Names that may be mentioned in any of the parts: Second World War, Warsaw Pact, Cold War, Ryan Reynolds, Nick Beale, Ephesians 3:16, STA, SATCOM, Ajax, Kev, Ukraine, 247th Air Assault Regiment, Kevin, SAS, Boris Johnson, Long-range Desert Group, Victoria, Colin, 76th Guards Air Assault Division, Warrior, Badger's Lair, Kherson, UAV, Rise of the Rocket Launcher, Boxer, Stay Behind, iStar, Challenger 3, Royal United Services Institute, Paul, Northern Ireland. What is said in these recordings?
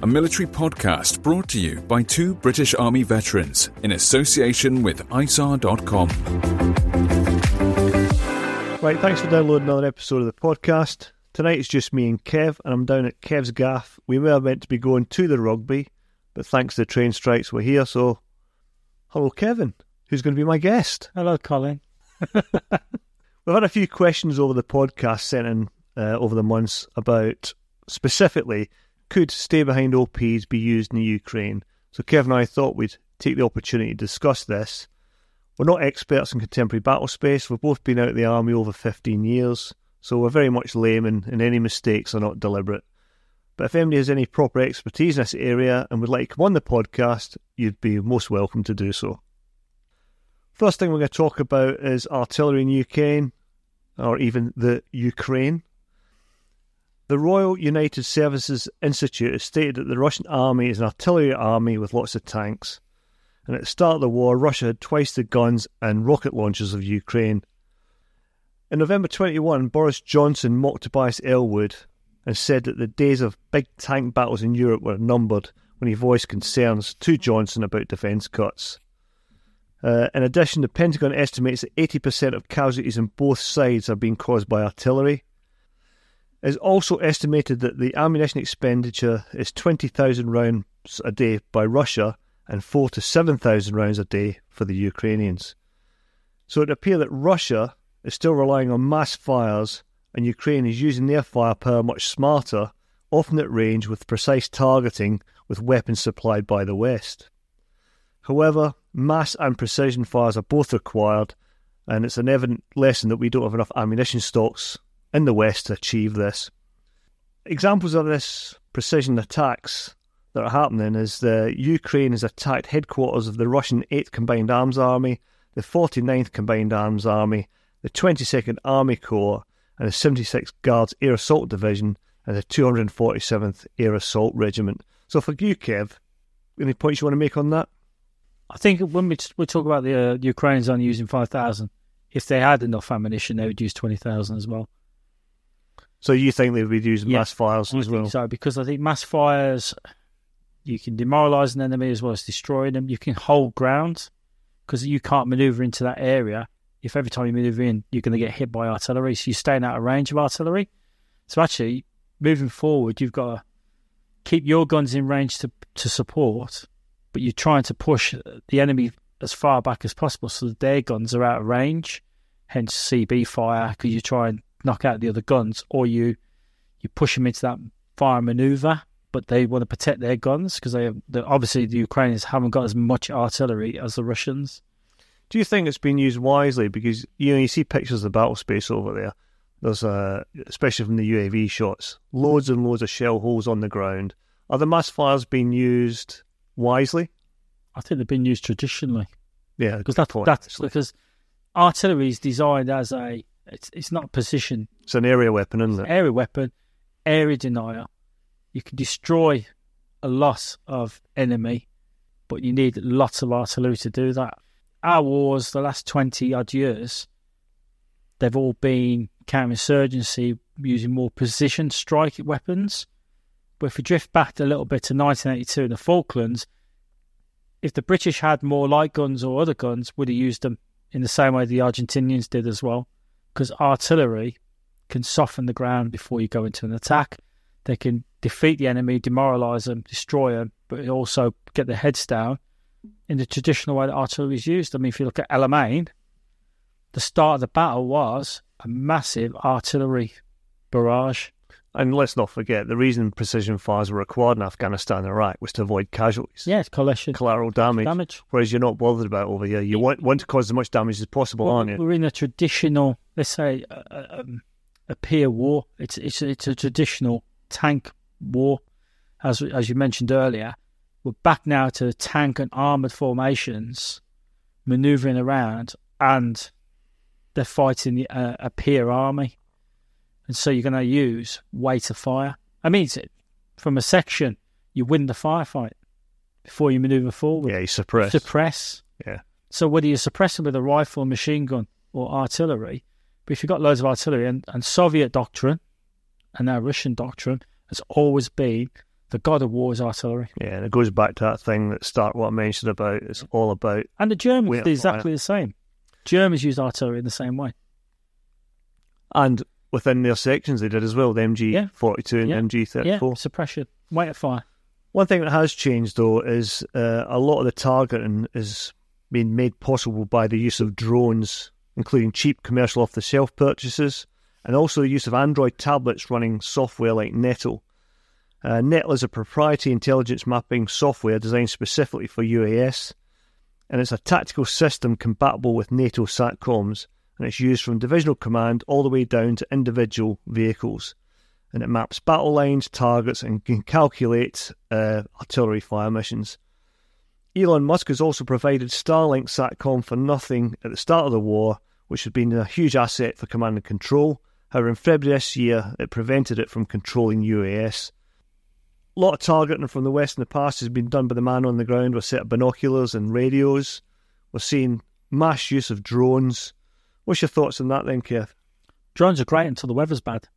a military podcast brought to you by two British Army veterans in association with ISAR.com. Right, thanks for downloading another episode of the podcast. Tonight it's just me and Kev, and I'm down at Kev's gaff. We were meant to be going to the rugby, but thanks to the train strikes we're here, so hello Kevin, who's going to be my guest. Hello Colin. We've had a few questions over the podcast sent in over the months about, specifically, could stay-behind OPs be used in the Ukraine? So Kev and I thought we'd take the opportunity to discuss this. We're not experts in contemporary battle space. We've both been out of the army over 15 years, so we're very much laymen, and any mistakes are not deliberate. But if anybody has any proper expertise in this area and would like to come on the podcast, you'd be most welcome to do so. First thing we're going to talk about is artillery in Ukraine, or even the Ukraine. The Royal United Services Institute has stated that the Russian army is an artillery army with lots of tanks. And at the start of the war, Russia had twice the guns and rocket launchers of Ukraine. In November 21, Boris Johnson mocked Tobias Elwood and said that the days of big tank battles in Europe were numbered when he voiced concerns to Johnson about defence cuts. In addition, the Pentagon estimates that 80% of casualties on both sides are being caused by artillery. It is also estimated that the ammunition expenditure is 20,000 rounds a day by Russia and 4,000 to 7,000 rounds a day for the Ukrainians. So it appears that Russia is still relying on mass fires, and Ukraine is using their firepower much smarter, often at range with precise targeting with weapons supplied by the West. However, mass and precision fires are both required, and it's an evident lesson that we don't have enough ammunition stocks in the West to achieve this. Examples of this precision attacks that are happening is the Ukraine has attacked headquarters of the Russian 8th Combined Arms Army, the 49th Combined Arms Army, the 22nd Army Corps, and the 76th Guards Air Assault Division, and the 247th Air Assault Regiment. So for you, Kev, any points you want to make on that? I think when we talk about the Ukrainians only using 5,000, if they had enough ammunition, they would use 20,000 as well. So you think they would use mass fires as well? So, because I think mass fires, you can demoralise an enemy as well as destroying them. You can hold ground because you can't manoeuvre into that area. If every time you manoeuvre in, you're going to get hit by artillery, so you're staying out of range of artillery. So actually, moving forward, you've got to keep your guns in range to support, but you're trying to push the enemy as far back as possible so that their guns are out of range, hence CB fire, because you try and knock out the other guns, or you push them into that fire manoeuvre, but they want to protect their guns because obviously the Ukrainians haven't got as much artillery as the Russians. Do you think it's been used wisely? Because you see pictures of the battle space over there. There's especially from the UAV shots, loads and loads of shell holes on the ground. Are the mass fires being used wisely? I think they've been used traditionally. Yeah, because that's because artillery is designed as a it's not a position. It's an area weapon, isn't it? It's an area weapon, area denier. You can destroy a lot of enemy, but you need lots of artillery to do that. Our wars, the last 20-odd years, they've all been counterinsurgency using more precision strike weapons. But if we drift back a little bit to 1982 in the Falklands, if the British had more light guns or other guns, would have used them in the same way the Argentinians did as well, because artillery can soften the ground before you go into an attack. They can defeat the enemy, demoralise them, destroy them, but also get their heads down in the traditional way that artillery is used. I mean, if you look at El Alamein, the start of the battle was a massive artillery barrage. And let's not forget, the reason precision fires were required in Afghanistan and Iraq was to avoid casualties. Yes, collateral damage. Whereas you're not bothered about over here. You want to cause as much damage as possible, aren't you? We're in a traditional, let's say, a peer war. It's a traditional tank war, as you mentioned earlier. We're back now to tank and armoured formations manoeuvring around, and they're fighting a peer army. And so you're going to use weight of fire. I mean, from a section, you win the firefight before you manoeuvre forward. Yeah, you suppress. Yeah. So whether you're suppressing with a rifle, machine gun or artillery, but if you've got loads of artillery, and Soviet doctrine and now Russian doctrine has always been the god of war is artillery. Yeah, and it goes back to that thing that what I mentioned about, it's all about... And the Germans did exactly the same. Germans used artillery in the same way. And... within their sections they did as well, the MG-42 and MG-34. Yeah, suppression, weight of fire. One thing that has changed, though, is a lot of the targeting is being made possible by the use of drones, including cheap commercial off-the-shelf purchases, and also the use of Android tablets running software like Nettle. Nettle is a proprietary intelligence mapping software designed specifically for UAS, and it's a tactical system compatible with NATO SATCOMs, and it's used from divisional command all the way down to individual vehicles. And it maps battle lines, targets, and can calculate artillery fire missions. Elon Musk has also provided Starlink SATCOM for nothing at the start of the war, which had been a huge asset for command and control. However, in February this year, it prevented it from controlling UAS. A lot of targeting from the West in the past has been done by the man on the ground with a set of binoculars and radios. We're seeing mass use of drones. What's your thoughts on that then, Kev? Drones are great until the weather's bad.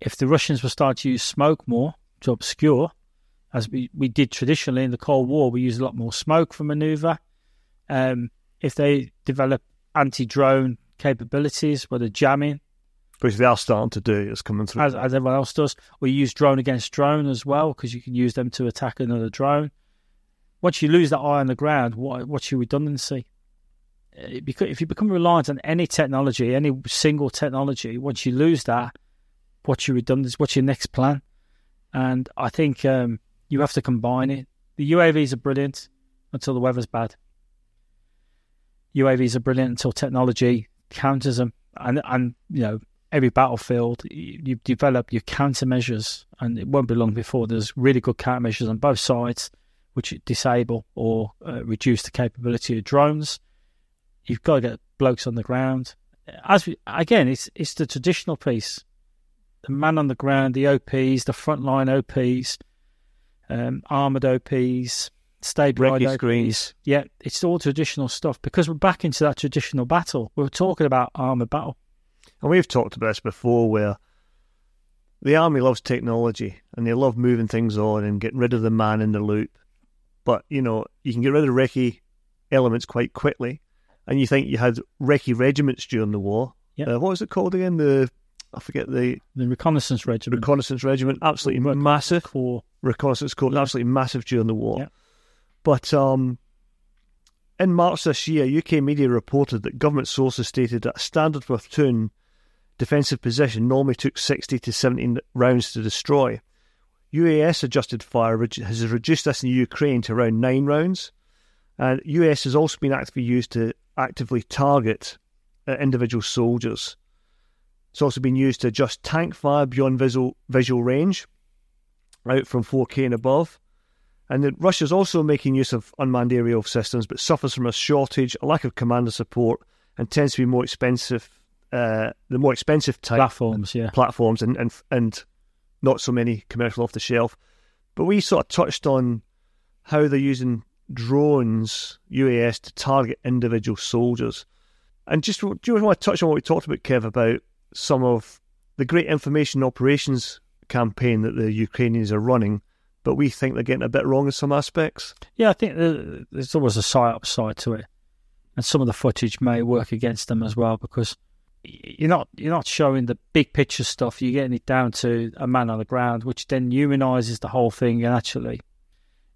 If the Russians were starting to use smoke more to obscure, as we did traditionally in the Cold War, we used a lot more smoke for manoeuvre. If they develop anti-drone capabilities where they're jamming. Which they are starting to do, it's coming through. As everyone else does. We use drone against drone as well, because you can use them to attack another drone. Once you lose that eye on the ground, what's your redundancy? If you become reliant on any technology, any single technology, once you lose that, what's your redundancy? What's your next plan? And I think you have to combine it. The UAVs are brilliant until the weather's bad. UAVs are brilliant until technology counters them. And you know, every battlefield, you develop your countermeasures, and it won't be long before there's really good countermeasures on both sides, which disable or reduce the capability of drones. You've got to get blokes on the ground. It's the traditional piece. The man on the ground, the OPs, the frontline OPs, armoured OPs, stabilised OPs. Screens. Yeah, it's all traditional stuff because we're back into that traditional battle. We're talking about armoured battle. And we've talked about this before where the army loves technology and they love moving things on and getting rid of the man in the loop. But, you know, you can get rid of recce elements quite quickly. And you think you had recce regiments during the war. Yep. What was it called again? The Reconnaissance Regiment. Reconnaissance Regiment, absolutely massive. Corps. Reconnaissance Corps, absolutely massive during the war. Yep. But in March this year, UK media reported that government sources stated that a standard platoon defensive position normally took 60 to 70 rounds to destroy. UAS adjusted fire has reduced this in Ukraine to around 9 rounds. And US has also been actively used to actively target individual soldiers. It's also been used to adjust tank fire beyond visual range, out from 4K and above. And then Russia's also making use of unmanned aerial systems, but suffers from a shortage, a lack of commander support, and tends to be more expensive, the more expensive type platforms and not so many commercial off the shelf. But we sort of touched on how they're using drones, UAS, to target individual soldiers. And just, do you want to touch on what we talked about, Kev, about some of the great information operations campaign that the Ukrainians are running, but we think they're getting a bit wrong in some aspects? Yeah, I think there's always a psyop side to it. And some of the footage may work against them as well, because you're not showing the big picture stuff. You're getting it down to a man on the ground, which then humanises the whole thing. And actually,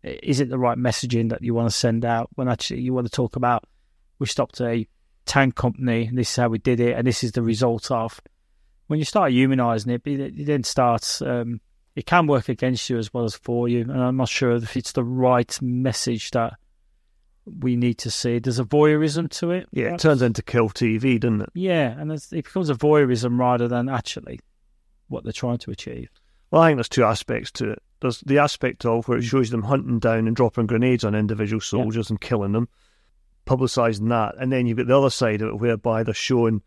is it the right messaging that you want to send out when actually you want to talk about, we stopped a tank company, and this is how we did it, and this is the result of? When you start humanising it, it then starts, it can work against you as well as for you. And I'm not sure if it's the right message that we need to see. There's a voyeurism to it. Yeah, perhaps. It turns into kill TV, doesn't it? Yeah, and it becomes a voyeurism rather than actually what they're trying to achieve. Well, I think there's two aspects to it. There's the aspect of where it shows them hunting down and dropping grenades on individual soldiers and killing them, publicising that. And then you've got the other side of it, whereby they're showing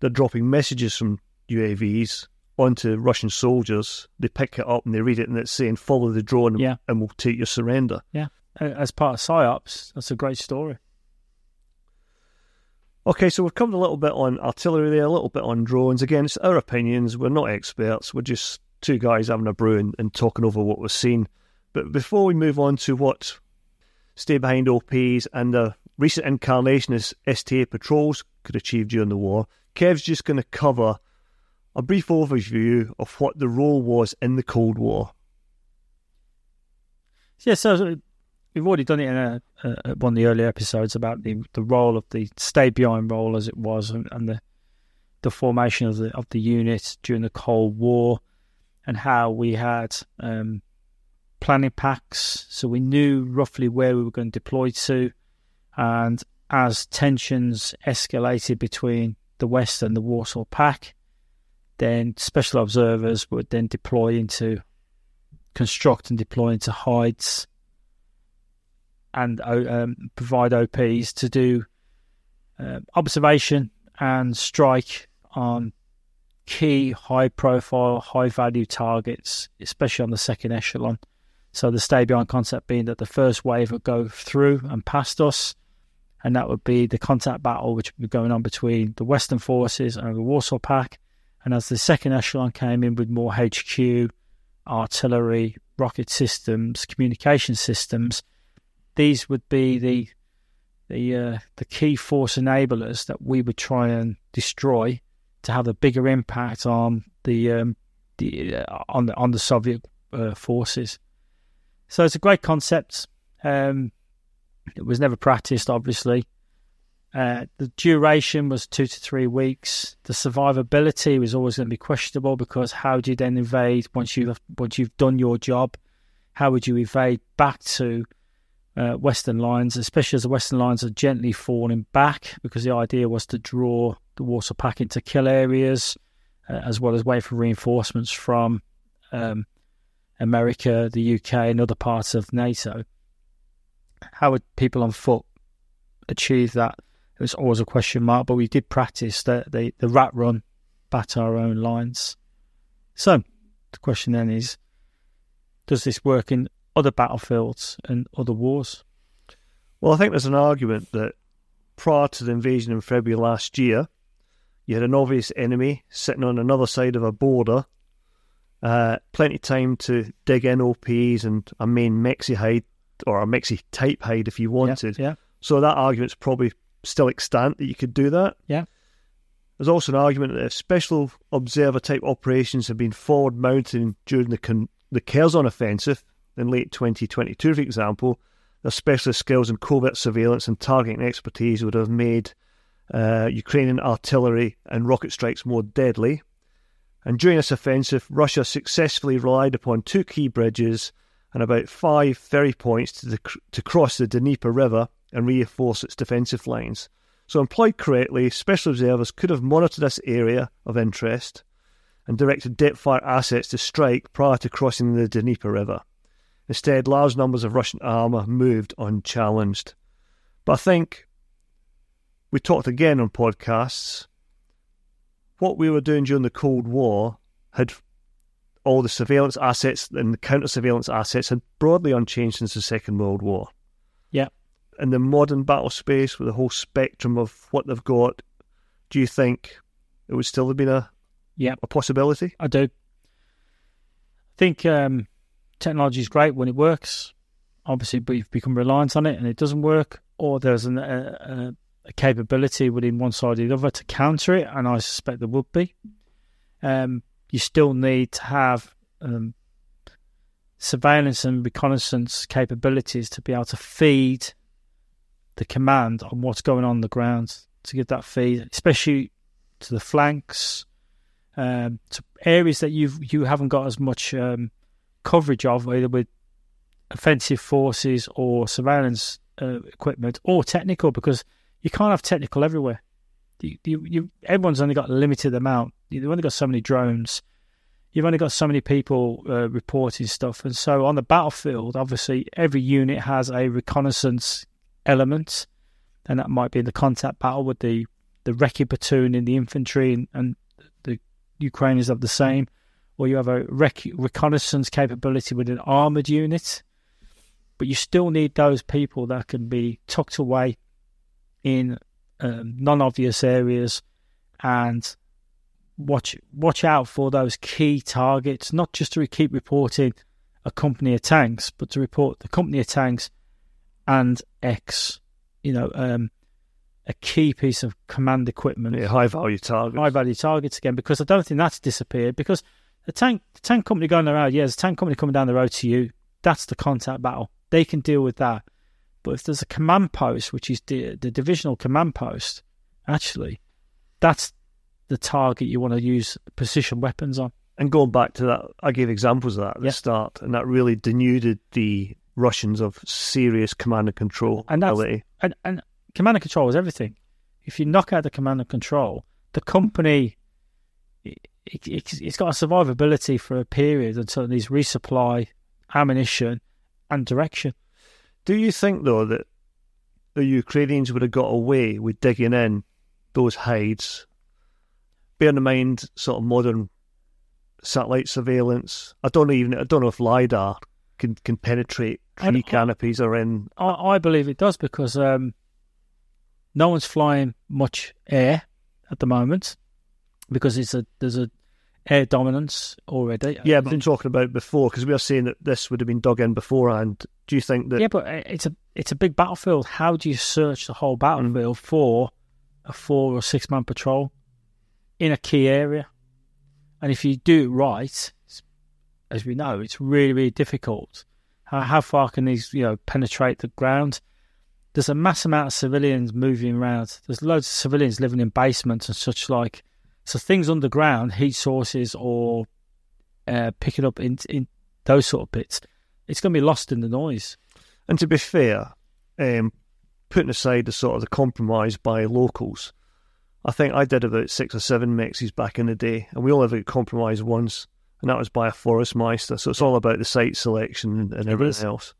they're dropping messages from UAVs onto Russian soldiers. They pick it up and they read it, and it's saying, follow the drone and we'll take your surrender. Yeah. As part of PSYOPs, that's a great story. Okay, so we've covered a little bit on artillery there, a little bit on drones. Again, it's our opinions. We're not experts. We're just two guys having a brew and talking over what we've seen. But before we move on to what Stay Behind OPs and the recent incarnation as STA patrols could achieve during the war, Kev's just going to cover a brief overview of what the role was in the Cold War. Yeah, so we've already done it in one of the earlier episodes about the role of the Stay Behind role as it was, and the formation of the unit during the Cold War, and how we had planning packs, so we knew roughly where we were going to deploy to. And as tensions escalated between the West and the Warsaw Pact, then special observers would then construct and deploy into hides and provide OPs to do observation and strike on key high-profile, high-value targets, especially on the second echelon. So the Stay Behind concept being that the first wave would go through and past us, and that would be the contact battle which would be going on between the Western forces and the Warsaw Pact. And as the second echelon came in with more HQ, artillery, rocket systems, communication systems, these would be the key force enablers that we would try and destroy to have a bigger impact on the Soviet forces. So it's a great concept. It was never practiced, obviously. The duration was 2 to 3 weeks. The survivability was always going to be questionable, because how do you then evade once you've done your job? How would you evade back to Western lines, especially as the Western lines are gently falling back, because the idea was to draw the Warsaw Pact into kill areas, as well as wait for reinforcements from America, the UK, and other parts of NATO. How would people on foot achieve that? It was always a question mark, but we did practice the rat run back to our own lines. So the question then is, does this work in other battlefields and other wars? Well, I think there's an argument that prior to the invasion in February last year, you had an obvious enemy sitting on another side of a border, plenty of time to dig in OPs and a main Mexi hide, or a Mexi type hide if you wanted. Yeah. So that argument's probably still extant, that you could do that. Yeah. There's also an argument that if special observer type operations have been forward mounting during the Kherson offensive in late 2022, for example, their specialist skills in covert surveillance and targeting expertise would have made Ukrainian artillery and rocket strikes more deadly. And during this offensive, Russia successfully relied upon 2 key bridges and about 5 ferry points to cross the Dnieper River and reinforce its defensive lines. So employed correctly, special observers could have monitored this area of interest and directed depth-fire assets to strike prior to crossing the Dnieper River. Instead, large numbers of Russian armour moved unchallenged. But I think, we talked again on podcasts, what we were doing during the Cold War had all the surveillance assets and the counter-surveillance assets had broadly unchanged since the Second World War. Yeah. In the modern battle space, with the whole spectrum of what they've got, do you think it would still have been a possibility? I do. I think technology is great when it works, obviously, but you've become reliant on it and it doesn't work, or there's a capability within one side or the other to counter it, and I suspect there would be. You still need to have surveillance and reconnaissance capabilities to be able to feed the command on what's going on the ground, to give that feed, especially to the flanks, to areas that you haven't got as much coverage of, either with offensive forces or surveillance equipment or technical, because you can't have technical everywhere. Everyone's only got a limited amount. You've only got so many drones. You've only got so many people reporting stuff. And so on the battlefield, obviously, every unit has a reconnaissance element, and that might be in the contact battle with the recce platoon in the infantry, and the Ukrainians have the same, or you have a reconnaissance capability with an armoured unit. But you still need those people that can be tucked away in non-obvious areas and watch out for those key targets, not just to keep reporting a company of tanks, but to report the company of tanks and X, a key piece of command equipment. Yeah, high-value targets. High-value targets again, because I don't think that's disappeared, because the tank company going around, there's a tank company coming down the road to you, that's the contact battle. They can deal with that. But if there's a command post, which is the divisional command post, actually, that's the target you want to use precision weapons on. And going back to that, I gave examples of that at the start, and that really denuded the Russians of serious command and control ability. And command and control is everything. If you knock out the command and control, the company, it's got a survivability for a period until it needs resupply, ammunition and direction. Do you think, though, that the Ukrainians would have got away with digging in those hides? Bear in mind, sort of modern satellite surveillance. I don't know if LiDAR can penetrate tree canopies or in. I believe it does, because no one's flying much air at the moment, because there's air dominance already. Yeah, I've been talking about it before, because we were saying that this would have been dug in beforehand. Do you think that? Yeah, but it's a big battlefield. How do you search the whole battlefield for a 4 or 6 man patrol in a key area? And if you do it right, as we know, it's really, really difficult. How far can these, penetrate the ground? There's a mass amount of civilians moving around. There's loads of civilians living in basements and such like. So things underground, heat sources or picking up in those sort of bits, it's going to be lost in the noise. And to be fair, putting aside the sort of the compromise by locals, I think I did about 6 or 7 mixes back in the day, and we all ever got compromised once, and that was by a forest meister. So it's all about the site selection and everything else.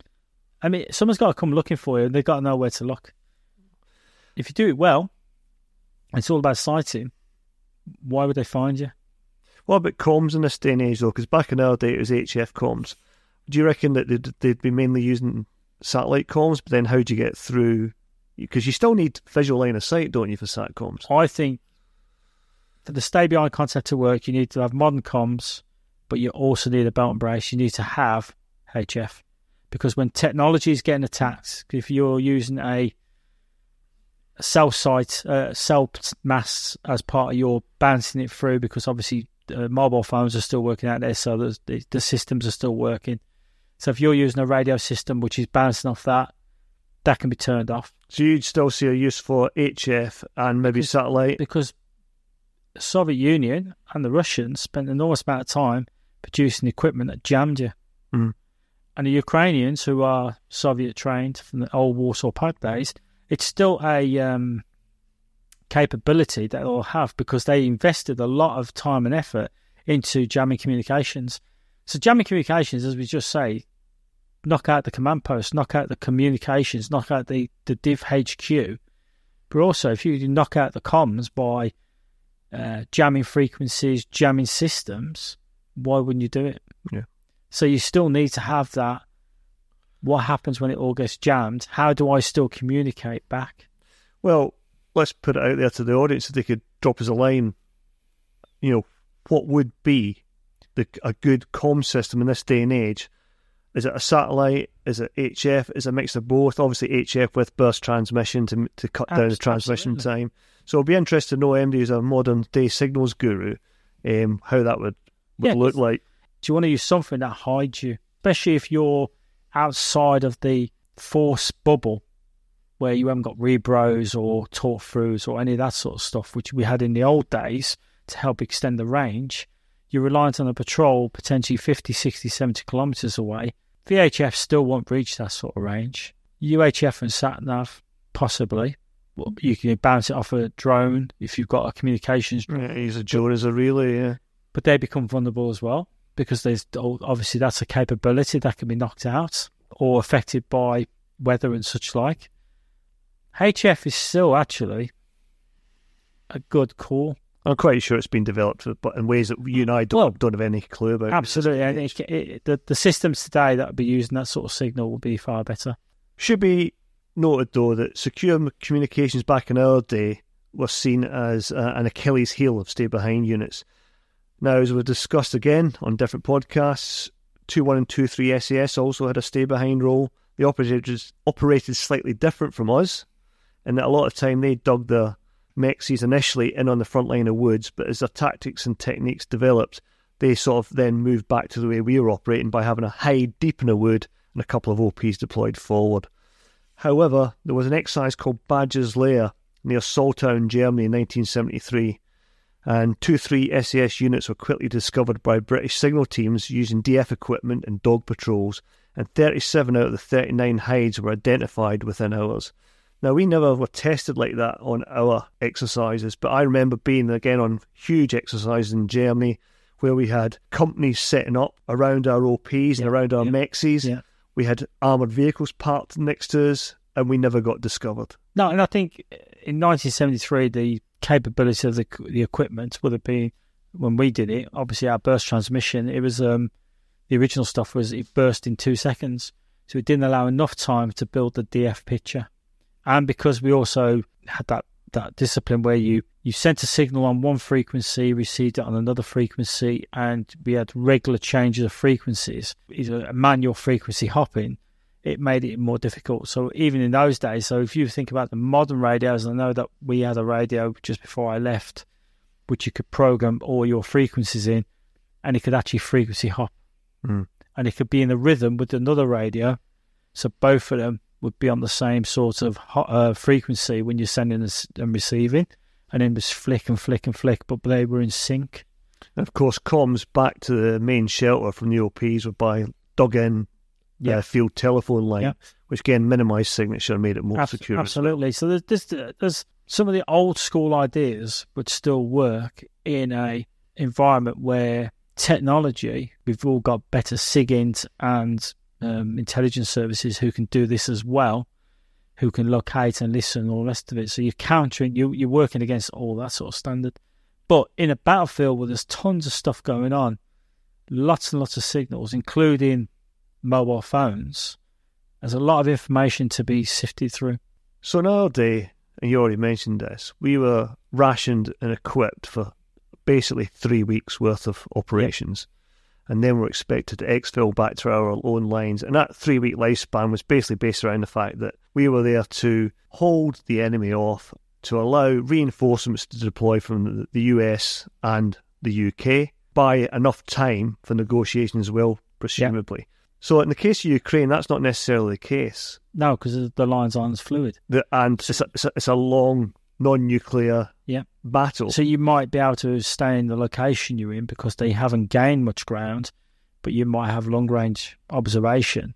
I mean, someone's got to come looking for you, and they've got to know where to look. If you do it well, it's all about sighting. Why would they find you? What about comms in this day and age, though? Because back in our day, it was HF comms. Do you reckon that they'd be mainly using satellite comms? But then how do you get through? Because you still need visual line of sight, don't you, for SATCOMs? I think for the stay-behind concept to work, you need to have modern comms, but you also need a belt and brace. You need to have HF. Because when technology is getting attacked, if you're using a cell site, cell masts as part of your bouncing it through, because obviously mobile phones are still working out there, so the systems are still working. So if you're using a radio system which is bouncing off that, that can be turned off. So you'd still see a use for HF and maybe satellite? Because the Soviet Union and the Russians spent an enormous amount of time producing equipment that jammed you. Mm. And the Ukrainians, who are Soviet trained from the old Warsaw Pact days, it's still a capability that they'll have because they invested a lot of time and effort into jamming communications. So jamming communications, as we just say, knock out the command post, knock out the communications, knock out the div HQ. But also, if you knock out the comms by jamming frequencies, jamming systems, why wouldn't you do it? Yeah. So you still need to have that. What happens when it all gets jammed? How do I still communicate back? Well, let's put it out there to the audience if they could drop us a line. You know, what would be a good comm system in this day and age? Is it a satellite? Is it HF? Is it a mix of both? Obviously HF with burst transmission to cut down the transmission time. So it'll be interesting to know, MD is a modern day signals guru, how that would look like. Do you want to use something that hides you? Especially if you're outside of the force bubble where you haven't got rebros or torque throughs or any of that sort of stuff, which we had in the old days to help extend the range. You're reliant on a patrol potentially 50, 60, 70 kilometres away. VHF still won't reach that sort of range. UHF and sat-nav, possibly. Well, you can bounce it off a drone if you've got a communications drone. Yeah, use a drone as a relay, yeah. But they become vulnerable as well because there's obviously that's a capability that can be knocked out or affected by weather and such like. HF is still actually a good call. I'm quite sure it's been developed but in ways that you and I don't have any clue about. Absolutely. And the systems today that would be using that sort of signal will be far better. Should be noted, though, that secure communications back in our day were seen as an Achilles heel of stay-behind units. Now, as we've discussed again on different podcasts, 2.1 and 2.3 SAS also had a stay-behind role. They operated slightly different from us, and that a lot of time they dug the Mexies initially in on the front line of woods, but as their tactics and techniques developed, they sort of then moved back to the way we were operating by having a hide deep in a wood and a couple of OPs deployed forward. However, there was an exercise called Badger's Lair near Soltown, Germany in 1973, and 2-3 SAS units were quickly discovered by British signal teams using DF equipment and dog patrols, and 37 out of the 39 hides were identified within hours. Now, we never were tested like that on our exercises, but I remember being, again, on huge exercises in Germany where we had companies setting up around our OPs and around our Mexies. Yeah. We had armoured vehicles parked next to us, and we never got discovered. No, and I think in 1973, the capability of the equipment would have been, when we did it, obviously our burst transmission, it was the original stuff was it burst in 2 seconds, so it didn't allow enough time to build the DF picture. And because we also had that discipline where you sent a signal on one frequency, received it on another frequency, and we had regular changes of frequencies, either a manual frequency hopping, it made it more difficult. So even in those days, so if you think about the modern radios, I know that we had a radio just before I left, which you could program all your frequencies in, and it could actually frequency hop. Mm. And it could be in a rhythm with another radio, so both of them would be on the same sort of frequency when you're sending and receiving, and then just flick and flick and flick, but they were in sync. And of course, comms back to the main shelter from the OPs were by dug-in field telephone line, which again minimised signature and made it more secure. Absolutely. So there's some of the old school ideas would still work in a environment where technology, we've all got better SIGINT and intelligence services who can do this as well, who can locate and listen and all the rest of it. So you're countering, you're working against all that sort of standard. But in a battlefield where there's tons of stuff going on, lots and lots of signals, including mobile phones, there's a lot of information to be sifted through. So in our day, and you already mentioned this, we were rationed and equipped for basically 3 weeks worth of operations. Yep. And then we're expected to exfil back to our own lines. And that 3 week lifespan was basically based around the fact that we were there to hold the enemy off, to allow reinforcements to deploy from the US and the UK by enough time for negotiations as well, presumably. Yeah. So in the case of Ukraine, that's not necessarily the case. No, because the lines aren't as fluid. And it's a long non-nuclear battle. So you might be able to stay in the location you're in because they haven't gained much ground, but you might have long-range observation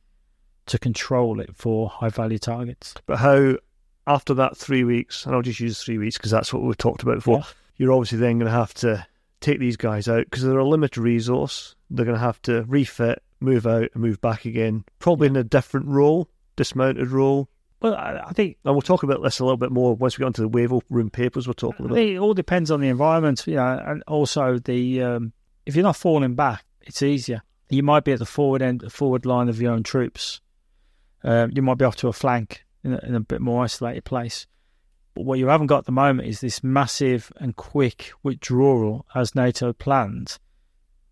to control it for high-value targets. But how after that 3 weeks, and I'll just use 3 weeks because that's what we've talked about before, you're obviously then going to have to take these guys out because they're a limited resource. They're going to have to refit, move out and move back again, probably in a different role, dismounted role. Well, I think... And we'll talk about this a little bit more once we get onto the wave room papers we're talking about. I think it all depends on the environment, you know, and also the... if you're not falling back, it's easier. You might be at the forward end, the forward line of your own troops. You might be off to a flank in a bit more isolated place. But what you haven't got at the moment is this massive and quick withdrawal as NATO planned.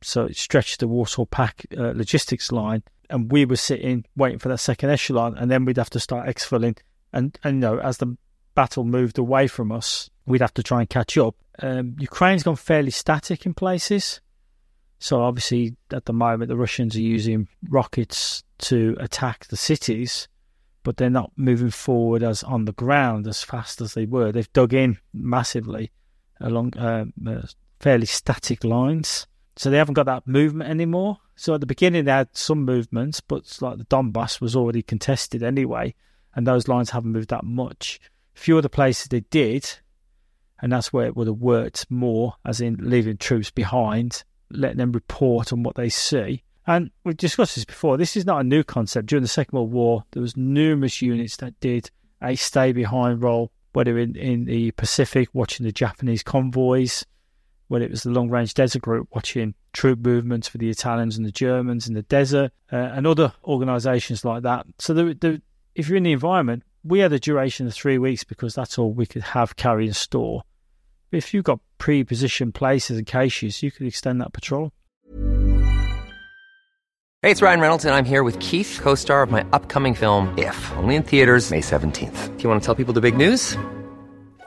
So it stretched the Warsaw Pact logistics line, and we were sitting waiting for that second echelon, and then we'd have to start exfilling. And you know, as the battle moved away from us, we'd have to try and catch up. Ukraine's gone fairly static in places. So obviously, at the moment, the Russians are using rockets to attack the cities, but they're not moving forward as on the ground as fast as they were. They've dug in massively along fairly static lines. So they haven't got that movement anymore. So at the beginning, they had some movements, but like the Donbass was already contested anyway, and those lines haven't moved that much. A few other places they did, and that's where it would have worked more, as in leaving troops behind, letting them report on what they see. And we've discussed this before. This is not a new concept. During the Second World War, there was numerous units that did a stay-behind role, whether in the Pacific, watching the Japanese convoys, whether it was the long-range desert group watching troop movements for the Italians and the Germans in the desert, and other organisations like that. So if you're in the environment, we had a duration of 3 weeks because that's all we could have, carry and store. If you've got pre-positioned places and caches, you could extend that patrol. Hey, it's Ryan Reynolds, and I'm here with Keith, co-star of my upcoming film, If, only in theaters May 17th. Do you want to tell people the big news?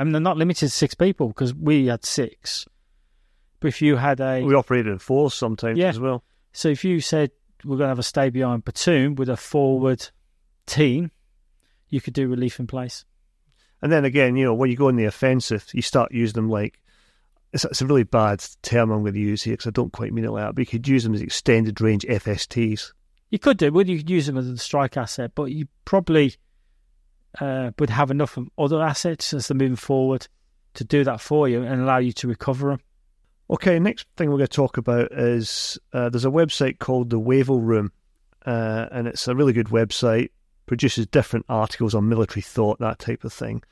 I mean, they're not limited to six people because we had six. But if you had we operated in fours sometimes as well. So if you said we're going to have a stay behind platoon with a forward team, you could do relief in place. And then again, you know, when you go in the offensive, you start using them like... It's a really bad term I'm going to use here because I don't quite mean it like that, but you could use them as extended range FSTs. You could do. Well, you could use them as a strike asset, but you probably... would have enough of other assets as they're moving forward to do that for you and allow you to recover them. Okay, next thing we're going to talk about is there's a website called The Wavell Room, and it's a really good website, produces different articles on military thought, that type of thing.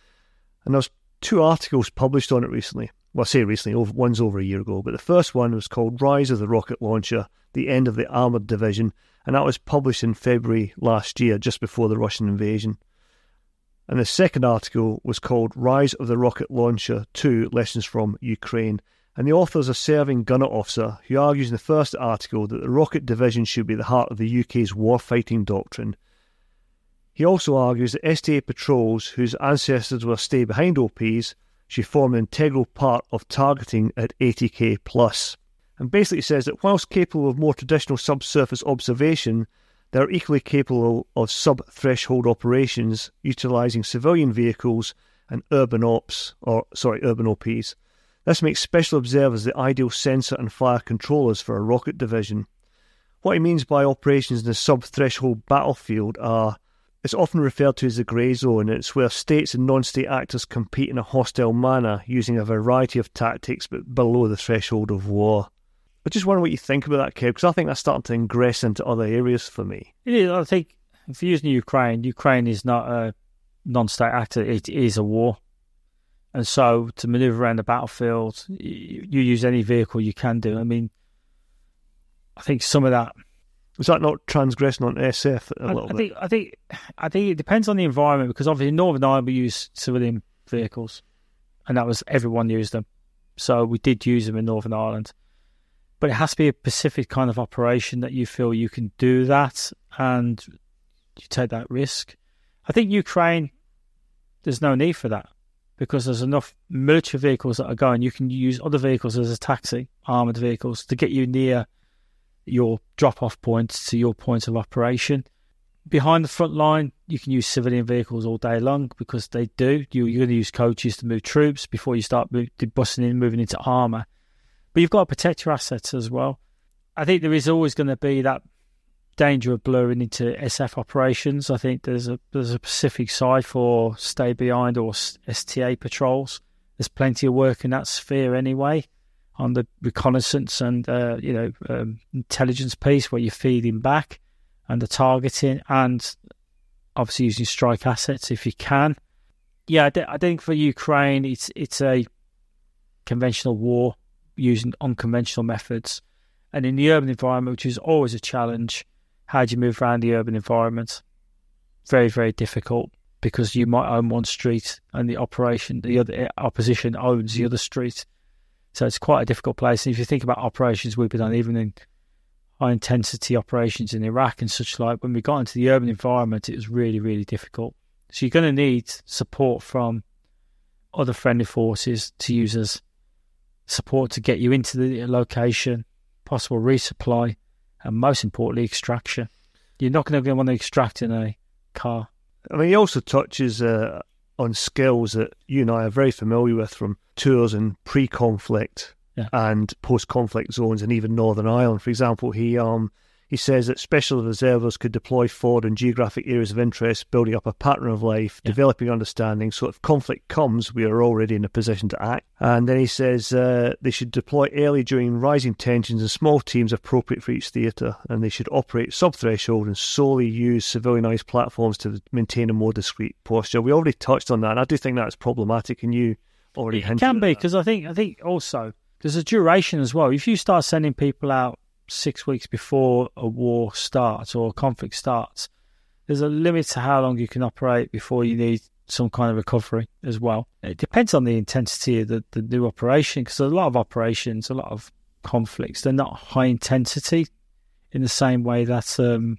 And there's two articles published on it recently. Well, I say recently, one's over a year ago, but the first one was called Rise of the Rocket Launcher, the End of the Armoured Division, and that was published in February last year, just before the Russian invasion. And the second article was called Rise of the Rocket Launcher 2, Lessons from Ukraine. And the author is a serving gunner officer who argues in the first article that the rocket division should be the heart of the UK's warfighting doctrine. He also argues that STA patrols, whose ancestors were stay-behind OPs, should form an integral part of targeting at 80k+. And basically says that whilst capable of more traditional subsurface observation, they're equally capable of sub-threshold operations utilising civilian vehicles and urban OPs. This makes special observers the ideal sensor and fire controllers for a rocket division. What he means by operations in the sub-threshold battlefield are, it's often referred to as the grey zone, and it's where states and non-state actors compete in a hostile manner using a variety of tactics but below the threshold of war. I just wonder what you think about that, Kev, because I think that's starting to ingress into other areas for me. It is. I think if you're using Ukraine is not a non-state actor. It is a war. And so to manoeuvre around the battlefield, you use any vehicle you can do. I mean, I think some of that... Is that not transgressing on SF a little bit? I think it depends on the environment, because obviously in Northern Ireland we use civilian vehicles, and that was everyone used them. So we did use them in Northern Ireland. But it has to be a specific kind of operation that you feel you can do that and you take that risk. I think Ukraine, there's no need for that because there's enough military vehicles that are going. You can use other vehicles as a taxi, armoured vehicles, to get you near your drop-off point to your point of operation. Behind the front line, you can use civilian vehicles all day long because they do. You're going to use coaches to move troops before you start moving into armour. But you've got to protect your assets as well. I think there is always going to be that danger of blurring into SF operations. I think there's a specific side for stay behind or STA patrols. There's plenty of work in that sphere anyway, on the reconnaissance and intelligence piece where you're feeding back and the targeting and obviously using strike assets if you can. Yeah, I think for Ukraine, it's a conventional war, using unconventional methods. And in the urban environment, which is always a challenge, how do you move around the urban environment? Very, very difficult, because you might own one street and the opposition owns the other street. So it's quite a difficult place. And if you think about operations we've been on, even in high intensity operations in Iraq and such like, when we got into the urban environment, it was really, really difficult. So you're going to need support from other friendly forces to use as support to get you into the location, possible resupply, and most importantly, extraction. You're not going to want to extract in a car. I mean, he also touches on skills that you and I are very familiar with from tours in pre-conflict and post-conflict zones, and even Northern Ireland. For example, he says that special reservists could deploy forward in geographic areas of interest, building up a pattern of life, developing understanding, so if conflict comes, we are already in a position to act. And then he says they should deploy early during rising tensions in small teams appropriate for each theatre, and they should operate sub-threshold and solely use civilianised platforms to maintain a more discreet posture. We already touched on that, and I do think that's problematic, and you already hinted at that. It can be, because I think also there's a duration as well. If you start sending people out 6 weeks before a war starts or a conflict starts, there's a limit to how long you can operate before you need some kind of recovery as well. It depends on the intensity of the new operation, because a lot of operations, a lot of conflicts, they're not high intensity in the same way that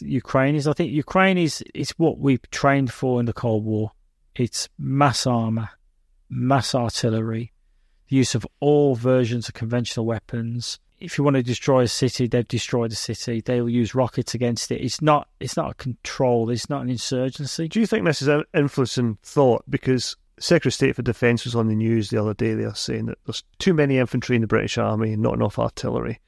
Ukraine is. I think Ukraine is what we've trained for in the Cold War. It's mass armour, mass artillery, the use of all versions of conventional weapons. If you want to destroy a city, they've destroyed a city. They will use rockets against it. It's not a control. It's not an insurgency. Do you think this is an influencing thought? Because Secretary of State for Defence was on the news the other day. They're saying that there's too many infantry in the British Army and not enough artillery.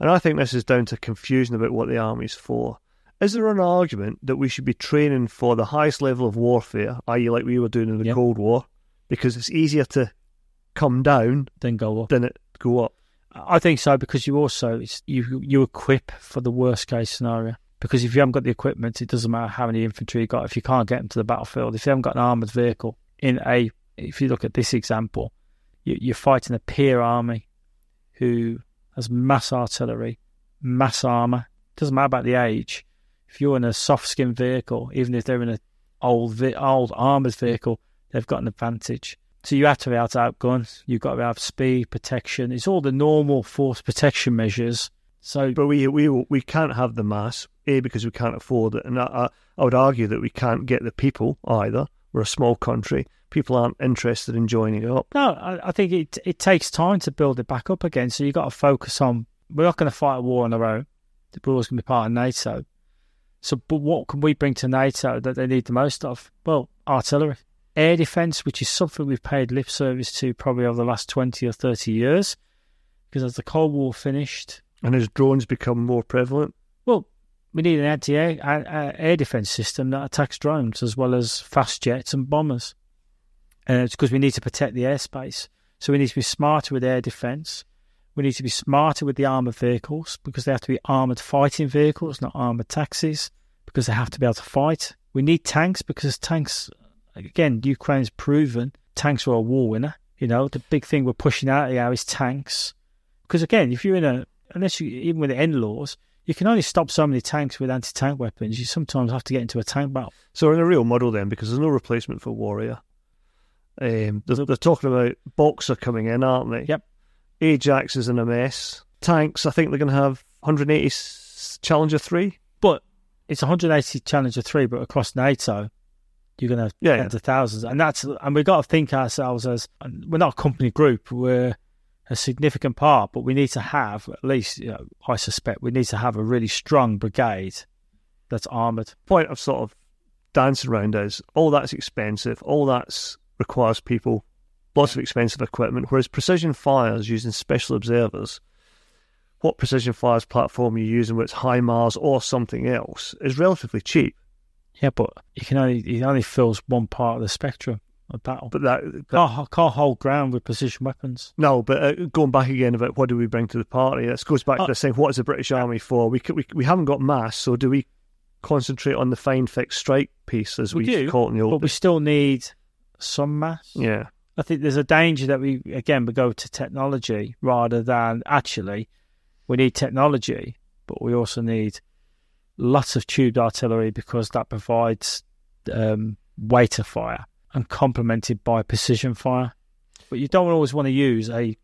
And I think this is down to confusion about what the Army's for. Is there an argument that we should be training for the highest level of warfare, i.e. like we were doing in the Cold War, because it's easier to come down than go up? I think so, because you also you equip for the worst case scenario, because if you haven't got the equipment, it doesn't matter how many infantry you've got. If you can't get them to the battlefield, if you haven't got an armoured vehicle if you look at this example, you're fighting a peer army who has mass artillery, mass armour. It doesn't matter about the age. If you're in a soft-skinned vehicle, even if they're in an old armoured vehicle, they've got an advantage. So you have to be able to outgun. You've got to have speed, protection. It's all the normal force protection measures. So, but we can't have the mass, A, because we can't afford it. And I would argue that we can't get the people either. We're a small country. People aren't interested in joining up. No, I think it takes time to build it back up again. So you've got to focus on, we're not going to fight a war on our own. The war's going to be part of NATO. So, but what can we bring to NATO that they need the most of? Well, artillery. Air defence, which is something we've paid lip service to probably over the last 20 or 30 years, because as the Cold War finished... And as drones become more prevalent? Well, we need an anti-air air defence system that attacks drones as well as fast jets and bombers. And it's because we need to protect the airspace. So we need to be smarter with air defence. We need to be smarter with the armoured vehicles, because they have to be armoured fighting vehicles, not armoured taxis, because they have to be able to fight. We need tanks, because tanks... Again, Ukraine's proven tanks were a war winner. You know, the big thing we're pushing out here is tanks. Because again, if you're in a, unless you, even with the end laws, you can only stop so many tanks with anti-tank weapons. You sometimes have to get into a tank battle. So in a real model then, because there's no replacement for Warrior. They're talking about Boxer coming in, aren't they? Yep. Ajax is in a mess. Tanks, I think they're going to have 180 Challenger 3. But it's 180 Challenger 3, but across NATO, you're going to have tens of thousands. And we've got to think ourselves as, we're not a company group, we're a significant part, but we need to have, at least, you know, I suspect, we need to have a really strong brigade that's armoured. Point of sort of dancing around is, all that's expensive, all that's requires people, lots of expensive equipment, whereas precision fires using special observers, what precision fires platform you're using, whether it's HIMARS or something else, is relatively cheap. Yeah, but it only fills one part of the spectrum of battle. But can't hold ground with precision weapons. No, but going back again about what do we bring to the party, this goes back to saying, what is the British Army for? We haven't got mass, so do we concentrate on the fine fixed strike piece as we call it in the old days? But we still need some mass. Yeah. I think there's a danger that we go to technology rather than actually we need technology, but we also need lots of tubed artillery because that provides weight of fire and complemented by precision fire. But you don't always want to use a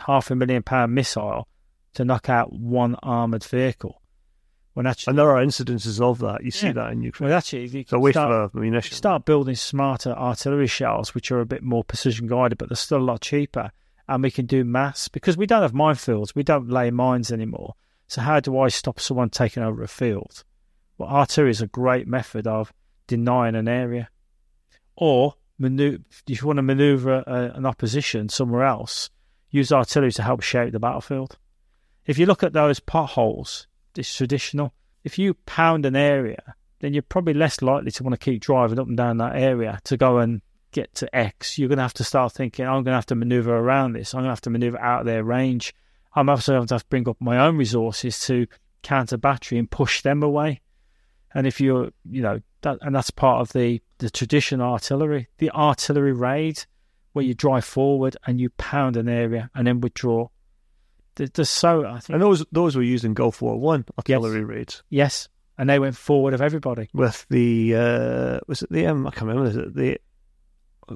£500,000 missile to knock out one armoured vehicle. When actually, and there are incidences of that. You see that in Ukraine. Well, actually, it's a waste of ammunition. You start building smarter artillery shells, which are a bit more precision guided, but they're still a lot cheaper. And we can do mass because we don't have minefields. We don't lay mines anymore. So how do I stop someone taking over a field? Well, artillery is a great method of denying an area. Or if you want to manoeuvre an opposition somewhere else, use artillery to help shape the battlefield. If you look at those potholes, it's traditional. If you pound an area, then you're probably less likely to want to keep driving up and down that area to go and get to X. You're going to have to start thinking, I'm going to have to manoeuvre around this. I'm going to have to manoeuvre out of their range. I'm also going to have to bring up my own resources to counter battery and push them away. And if you're, you know, that, and that's part of the traditional artillery, the artillery raid, where you drive forward and you pound an area and then withdraw. There's so, I think. And those were used in Gulf War I, artillery raids. Yes. And they went forward of everybody. With the, was it the I can't remember, is it the,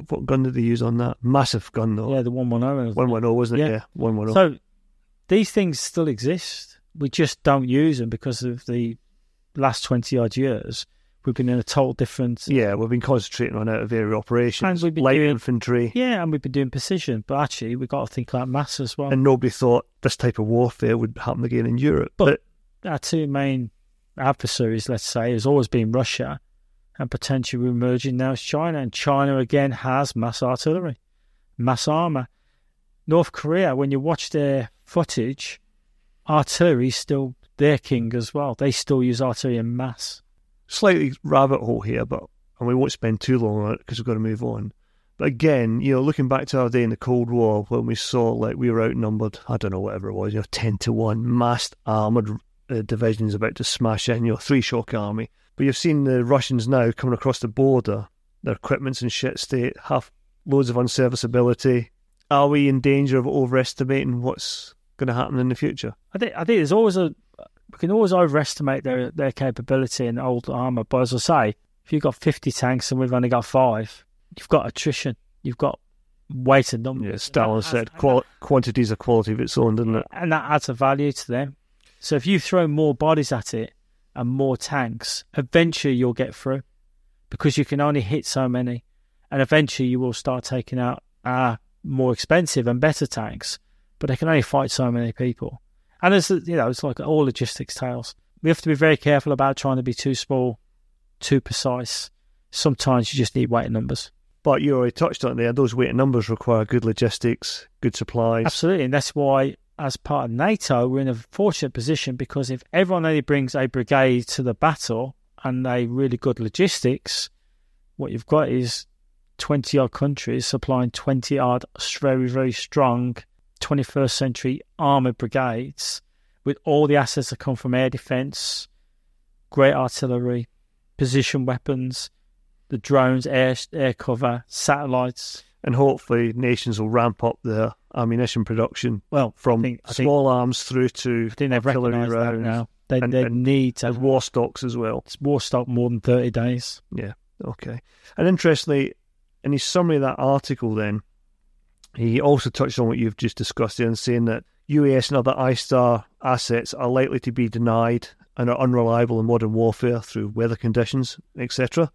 what gun did they use on that? Massive gun, though. Yeah, the 110. 110, wasn't it? Yeah, 110. So these things still exist. We just don't use them because of the last 20-odd years. We've been in a total different... Yeah, we've been concentrating on out-of-area operations, light infantry. Yeah, and we've been doing precision, but actually we've got to think like mass as well. And nobody thought this type of warfare would happen again in Europe. But our two main adversaries, let's say, has always been Russia, and potentially emerging now is China. And China, again, has mass artillery, mass armour. North Korea, when you watch their footage, artillery is still their king as well. They still use artillery in mass. Slightly rabbit hole here, and we won't spend too long on it because we've got to move on. But again, you know, looking back to our day in the Cold War when we saw, like, we were outnumbered, I don't know, whatever it was, you know, 10-1, massed armoured divisions about to smash in, you know, three-shock army. But you've seen the Russians now coming across the border, their equipment's in shit state, have loads of unserviceability. Are we in danger of overestimating what's going to happen in the future? I think there's always we can always overestimate their capability in old armour. But as I say, if you've got 50 tanks and we've only got 5, you've got attrition. You've got weight and numbers. Yeah, Stalin said quantity is a quality of its own, didn't it? And that adds a value to them. So if you throw more bodies at it and more tanks, eventually you'll get through because you can only hit so many. And eventually you will start taking out our more expensive and better tanks, but they can only fight so many people. And it's, you know, it's like all logistics tales. We have to be very careful about trying to be too small, too precise. Sometimes you just need weight and numbers. But you already touched on it there. Those weight and numbers require good logistics, good supplies. Absolutely. And that's why, as part of NATO, we're in a fortunate position because if everyone only brings a brigade to the battle and a really good logistics, what you've got is 20-odd countries supplying 20-odd very, very strong 21st century armoured brigades with all the assets that come from air defence, great artillery, precision weapons, the drones, air cover, satellites. and hopefully nations will ramp up their ammunition production. Well, from small arms through to artillery rounds now. They need to have war stocks as well. It's war stock more than 30 days. Yeah, okay. And interestingly, in his summary of that article then, he also touched on what you've just discussed there and saying that UAS and other ISTAR assets are likely to be denied and are unreliable in modern warfare through weather conditions, etc.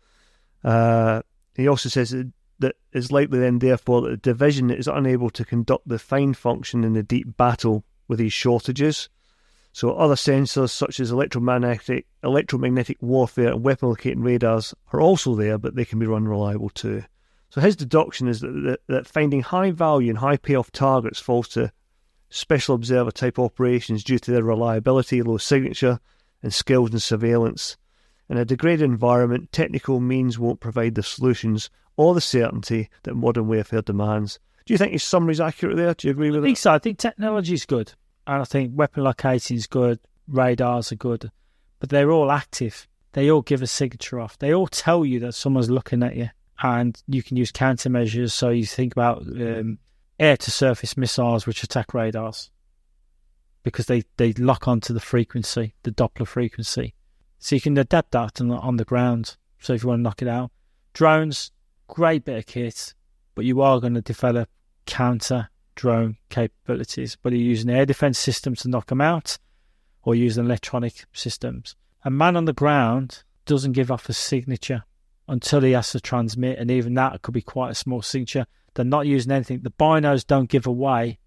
He also says that it's likely then, therefore, that the division is unable to conduct the fine function in the deep battle with these shortages. So other sensors such as electromagnetic warfare and weapon-locating radars are also there, but they can be unreliable too. So his deduction is that finding high value and high payoff targets falls to special observer type operations due to their reliability, low signature, and skills in surveillance. In a degraded environment, technical means won't provide the solutions or the certainty that modern warfare demands. Do you think his summary is accurate there? Do you agree with that? I think so. I think technology is good. And I think weapon locating is good, radars are good, but they're all active. They all give a signature off. They all tell you that someone's looking at you, and you can use countermeasures. So you think about air-to-surface missiles which attack radars because they lock onto the frequency, the Doppler frequency. So you can adapt that on the ground. So if you want to knock it out. Drones, great bit of kit, but you are going to develop counter drone capabilities, whether you use an air defense system to knock them out or use electronic systems. A man on the ground doesn't give off a signature until he has to transmit, and even that could be quite a small signature. They're not using anything. The binos don't give away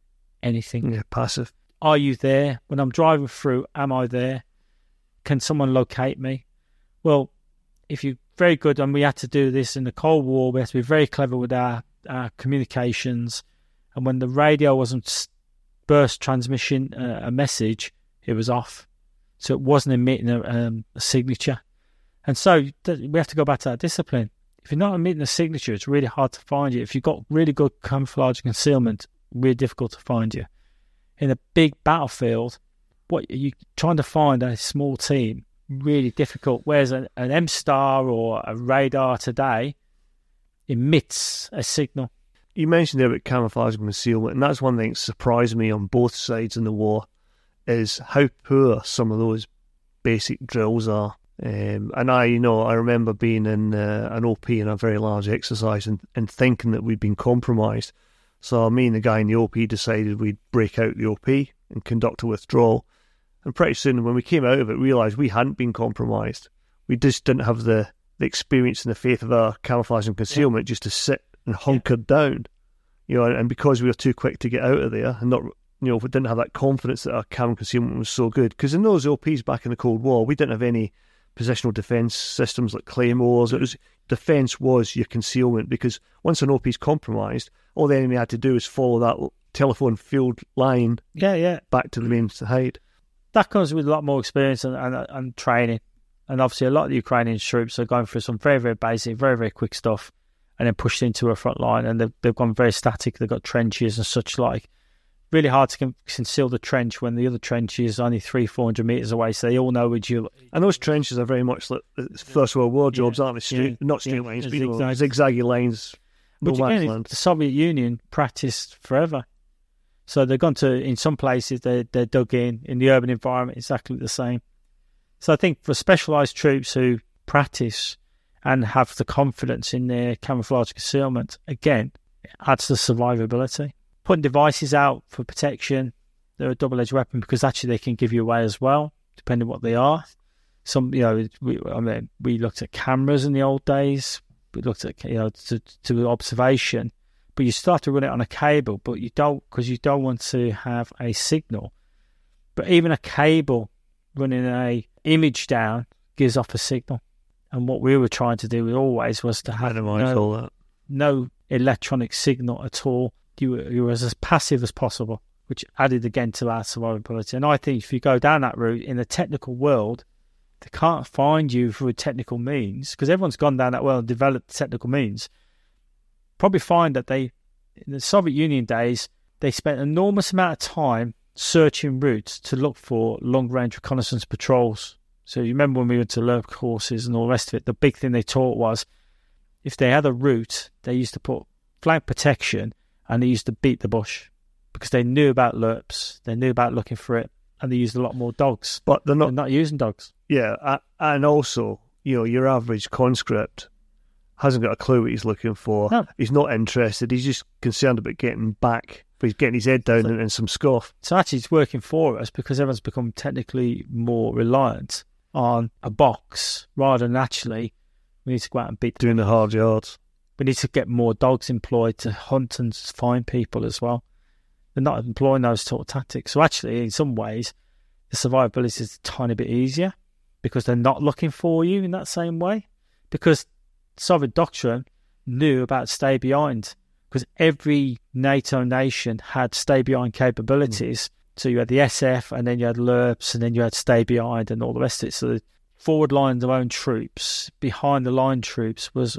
anything. Yeah, passive. Are you there? When I'm driving through, am I there? Can someone locate me? Well, if you're very good, and we had to do this in the Cold War, we had to be very clever with our communications. And when the radio wasn't burst transmission a message, it was off. So it wasn't emitting a signature. And so we have to go back to that discipline. If you're not emitting a signature, it's really hard to find you. If you've got really good camouflage and concealment, really difficult to find you. In a big battlefield, what you trying to find a small team, really difficult. Whereas an M-Star or a radar today emits a signal. You mentioned there about camouflage and concealment, and that's one thing that surprised me on both sides in the war, is how poor some of those basic drills are. I remember being in an OP in a very large exercise and thinking that we'd been compromised. So me and the guy in the OP decided we'd break out the OP and conduct a withdrawal. And pretty soon, when we came out of it, realised we hadn't been compromised. We just didn't have the experience and the faith of our camouflage and concealment just to sit and hunkered down, and because we were too quick to get out of there and not, if we didn't have that confidence that our cam concealment was so good. Because in those OPs back in the Cold War, we didn't have any positional defence systems like claymores. It was defence was your concealment, because once an OP's compromised, all the enemy had to do is follow that telephone field line back to the main hide. That comes with a lot more experience and training. And obviously a lot of the Ukrainian troops are going through some very, very basic, very, very quick stuff, and then pushed into a front line, and they've gone very static. They've got trenches and such like. Really hard to conceal the trench when the other trench is only 300-400 metres away, so they all know where you... And those trenches are very much like First World War jobs, aren't they? Not straight lines, zigzaggy lines. But again, the Soviet Union practised forever. So they've gone to, in some places, they're dug in the urban environment, exactly the same. So I think for specialised troops who practise and have the confidence in their camouflage concealment, again, it adds to the survivability. Putting devices out for protection, they're a double-edged weapon because actually they can give you away as well, depending on what they are. We looked at cameras in the old days. We looked at to observation, but you still have to run it on a cable, but you don't, because you don't want to have a signal. But even a cable running a image down gives off a signal. And what we were trying to do always was to have no electronic signal at all. You were as passive as possible, which added again to our survivability. And I think if you go down that route in the technical world, they can't find you through technical means, because everyone's gone down that well and developed technical means. Probably find that in the Soviet Union days, they spent an enormous amount of time searching routes to look for long-range reconnaissance patrols. So you remember when we went to LERP courses and all the rest of it, the big thing they taught was if they had a route, they used to put flag protection, and they used to beat the bush because they knew about lerps, they knew about looking for it, and they used a lot more dogs. But they're not using dogs. Yeah, and also, you know, your average conscript hasn't got a clue what he's looking for. No. He's not interested. He's just concerned about getting back. But he's getting his head down and some scoff. So actually it's working for us because everyone's become technically more reliant on a box rather than actually we need to go out and beat doing the hard yards. We need to get more dogs employed to hunt and find people as well. They're not employing those sort of tactics. So actually, in some ways, the survivability is a tiny bit easier because they're not looking for you in that same way. Because Soviet doctrine knew about stay behind, because every NATO nation had stay behind capabilities. So you had the SF, and then you had LERPs, and then you had stay behind and all the rest of it. So the forward line of own troops, behind the line troops was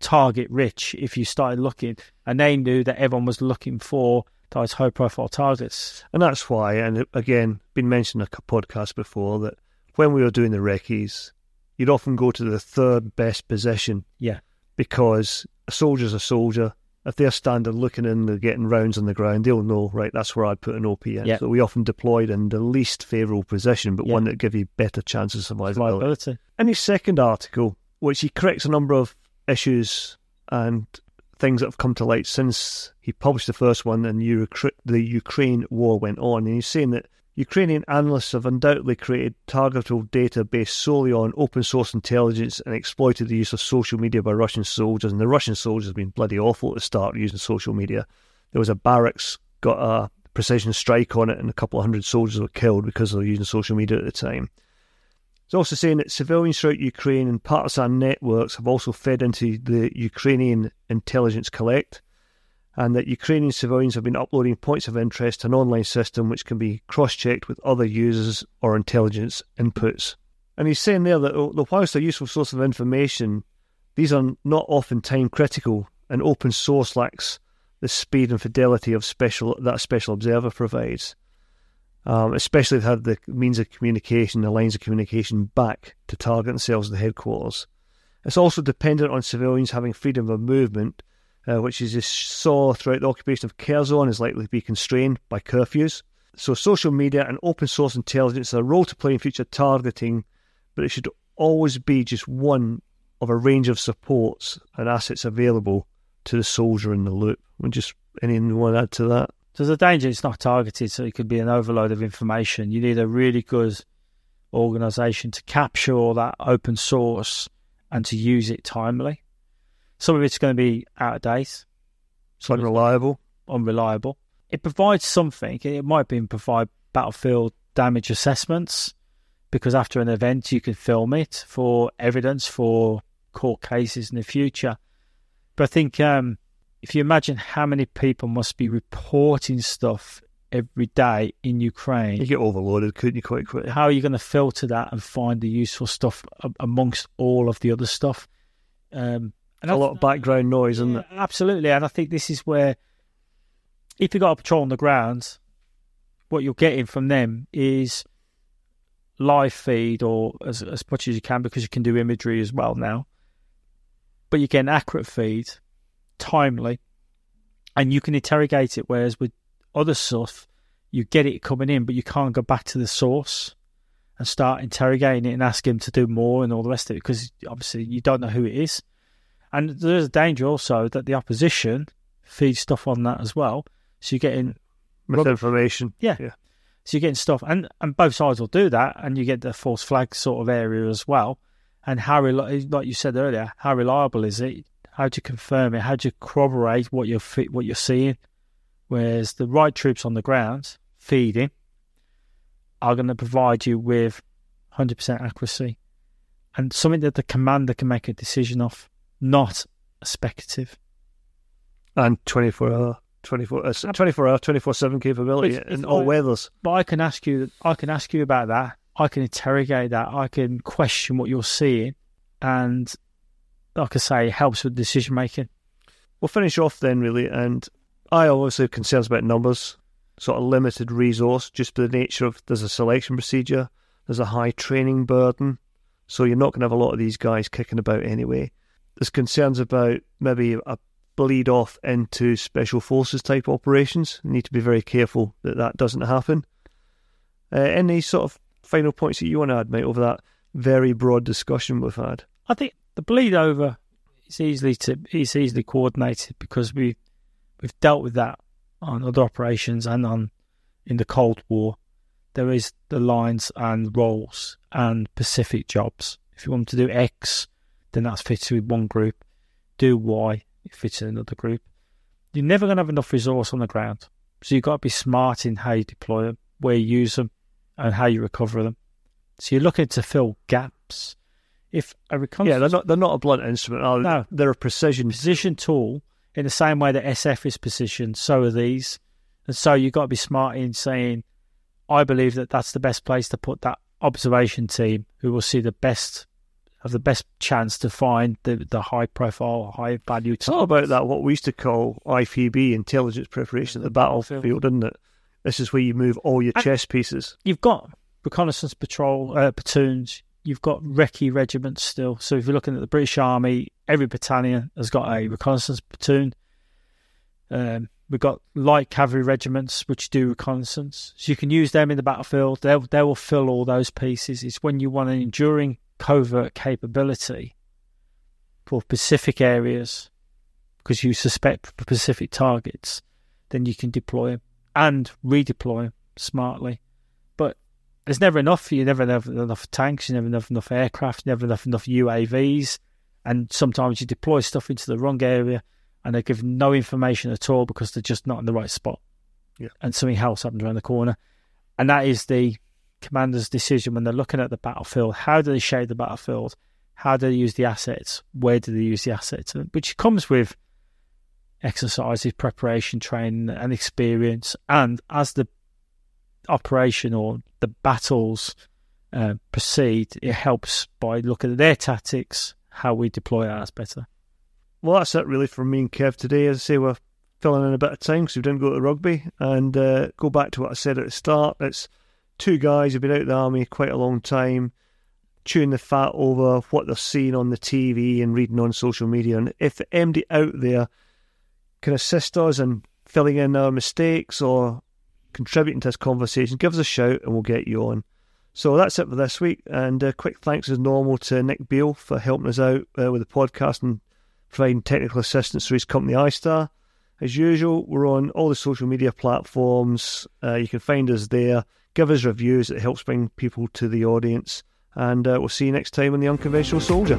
target rich if you started looking, and they knew that everyone was looking for those high profile targets. And that's why, and again, been mentioned in a podcast before, that when we were doing the recce's, you'd often go to the third best position. Yeah. Because a soldier's a soldier. If they're standing looking in, they're getting rounds on the ground, they'll know, right, that's where I'd put an OP in. Yeah. So we often deployed in the least favourable position, but one that give you better chances of survivability. In his second article, which he corrects a number of issues and things that have come to light since he published the first one and the Ukraine war went on, and he's saying that Ukrainian analysts have undoubtedly created targetable data based solely on open source intelligence and exploited the use of social media by Russian soldiers. And the Russian soldiers have been bloody awful at the start using social media. There was a barracks, got a precision strike on it, and a couple of hundred soldiers were killed because they were using social media at the time. It's also saying that civilians throughout Ukraine and partisan networks have also fed into the Ukrainian intelligence collect, and that Ukrainian civilians have been uploading points of interest to an online system which can be cross-checked with other users or intelligence inputs. And he's saying there that whilst a useful source of information, these are not often time-critical, and open source lacks the speed and fidelity of that a special observer provides, especially if they have the means of communication, the lines of communication back to target themselves at the headquarters. It's also dependent on civilians having freedom of movement, which is saw throughout the occupation of Kherson, is likely to be constrained by curfews. So social media and open source intelligence are a role to play in future targeting, but it should always be just one of a range of supports and assets available to the soldier in the loop. Anyone want to add to that? There's a danger it's not targeted, so it could be an overload of information. You need a really good organisation to capture all that open source and to use it timely. Some of it's going to be out of date. It's unreliable. It provides something. It might be provide battlefield damage assessments, because after an event you can film it for evidence for court cases in the future. But I think if you imagine how many people must be reporting stuff every day in Ukraine. You get overloaded, couldn't you, quite quickly? How are you going to filter that and find the useful stuff amongst all of the other stuff? A lot of background noise, isn't it? Absolutely, and I think this is where, if you've got a patrol on the ground, what you're getting from them is live feed, or as much as you can, because you can do imagery as well now. But you get an accurate feed, timely, and you can interrogate it, whereas with other stuff, you get it coming in, but you can't go back to the source and start interrogating it and ask him to do more and all the rest of it, because obviously you don't know who it is. And there's a danger also that the opposition feeds stuff on that as well. So you're getting misinformation. Yeah. So you're getting stuff. And both sides will do that. And you get the false flag sort of area as well. And how, like you said earlier, how reliable is it? How do you confirm it? How do you corroborate what you're seeing? Whereas the right troops on the ground feeding are going to provide you with 100% accuracy and something that the commander can make a decision of. Not speculative. And 24/7 capability in all weathers. But I can ask you about that. I can interrogate that. I can question what you're seeing. And like I say, it helps with decision making. We'll finish off then, really. And I obviously have concerns about numbers, sort of limited resource, just by the nature of there's a selection procedure, there's a high training burden. So you're not going to have a lot of these guys kicking about anyway. There's concerns about maybe a bleed off into special forces type operations. You need to be very careful that that doesn't happen. Any sort of final points that you want to add, mate, over that very broad discussion we've had? I think the bleed over is easily coordinated because we've dealt with that on other operations and on in the Cold War. There is the lines and roles and specific jobs. If you want to do X, then that's fitted with one group. Do Y, it fits in another group. You're never going to have enough resource on the ground. So you've got to be smart in how you deploy them, where you use them, and how you recover them. So you're looking to fill gaps. If a they're not a blunt instrument. No, they're a precision tool. In the same way that SF is precision, so are these. And so you've got to be smart in saying, I believe that that's the best place to put that observation team who will see the best, have the best chance to find the high profile, high value. It's all about that, what we used to call IPB, intelligence preparation, the battlefield, isn't it? This is where you move all your chess pieces. You've got reconnaissance patrol, platoons, you've got recce regiments still. So if you're looking at the British Army, every battalion has got a reconnaissance platoon. We've got light cavalry regiments which do reconnaissance. So you can use them in the battlefield. They will fill all those pieces. It's when you want an enduring covert capability for specific areas because you suspect specific targets, then you can deploy them and redeploy them smartly. There's never enough. You never have enough tanks. You never have enough aircraft. You never have enough UAVs. And sometimes you deploy stuff into the wrong area and they give no information at all because they're just not in the right spot. Yeah. And something else happens around the corner. And that is the commander's decision when they're looking at the battlefield. How do they shape the battlefield? How do they use the assets? Where do they use the assets? Which comes with exercises, preparation, training and experience. And as the operation or the battles proceed, it helps by looking at their tactics, how we deploy ours better. Well, that's it really from me and Kev today. As I say, we're filling in a bit of time because we didn't go to the rugby, and go back to what I said at the start. It's two guys who've been out of the army quite a long time, chewing the fat over what they're seeing on the TV and reading on social media. And if the MD out there can assist us in filling in our mistakes or contributing to this conversation, give us a shout and we'll get you on. So that's it for this week, and quick thanks as normal to Nick Beale for helping us out with the podcast and providing technical assistance through his company iStar. As usual, we're on all the social media platforms. You can find us there. Give us reviews, it helps bring people to the audience, and we'll see you next time on The Unconventional Soldier.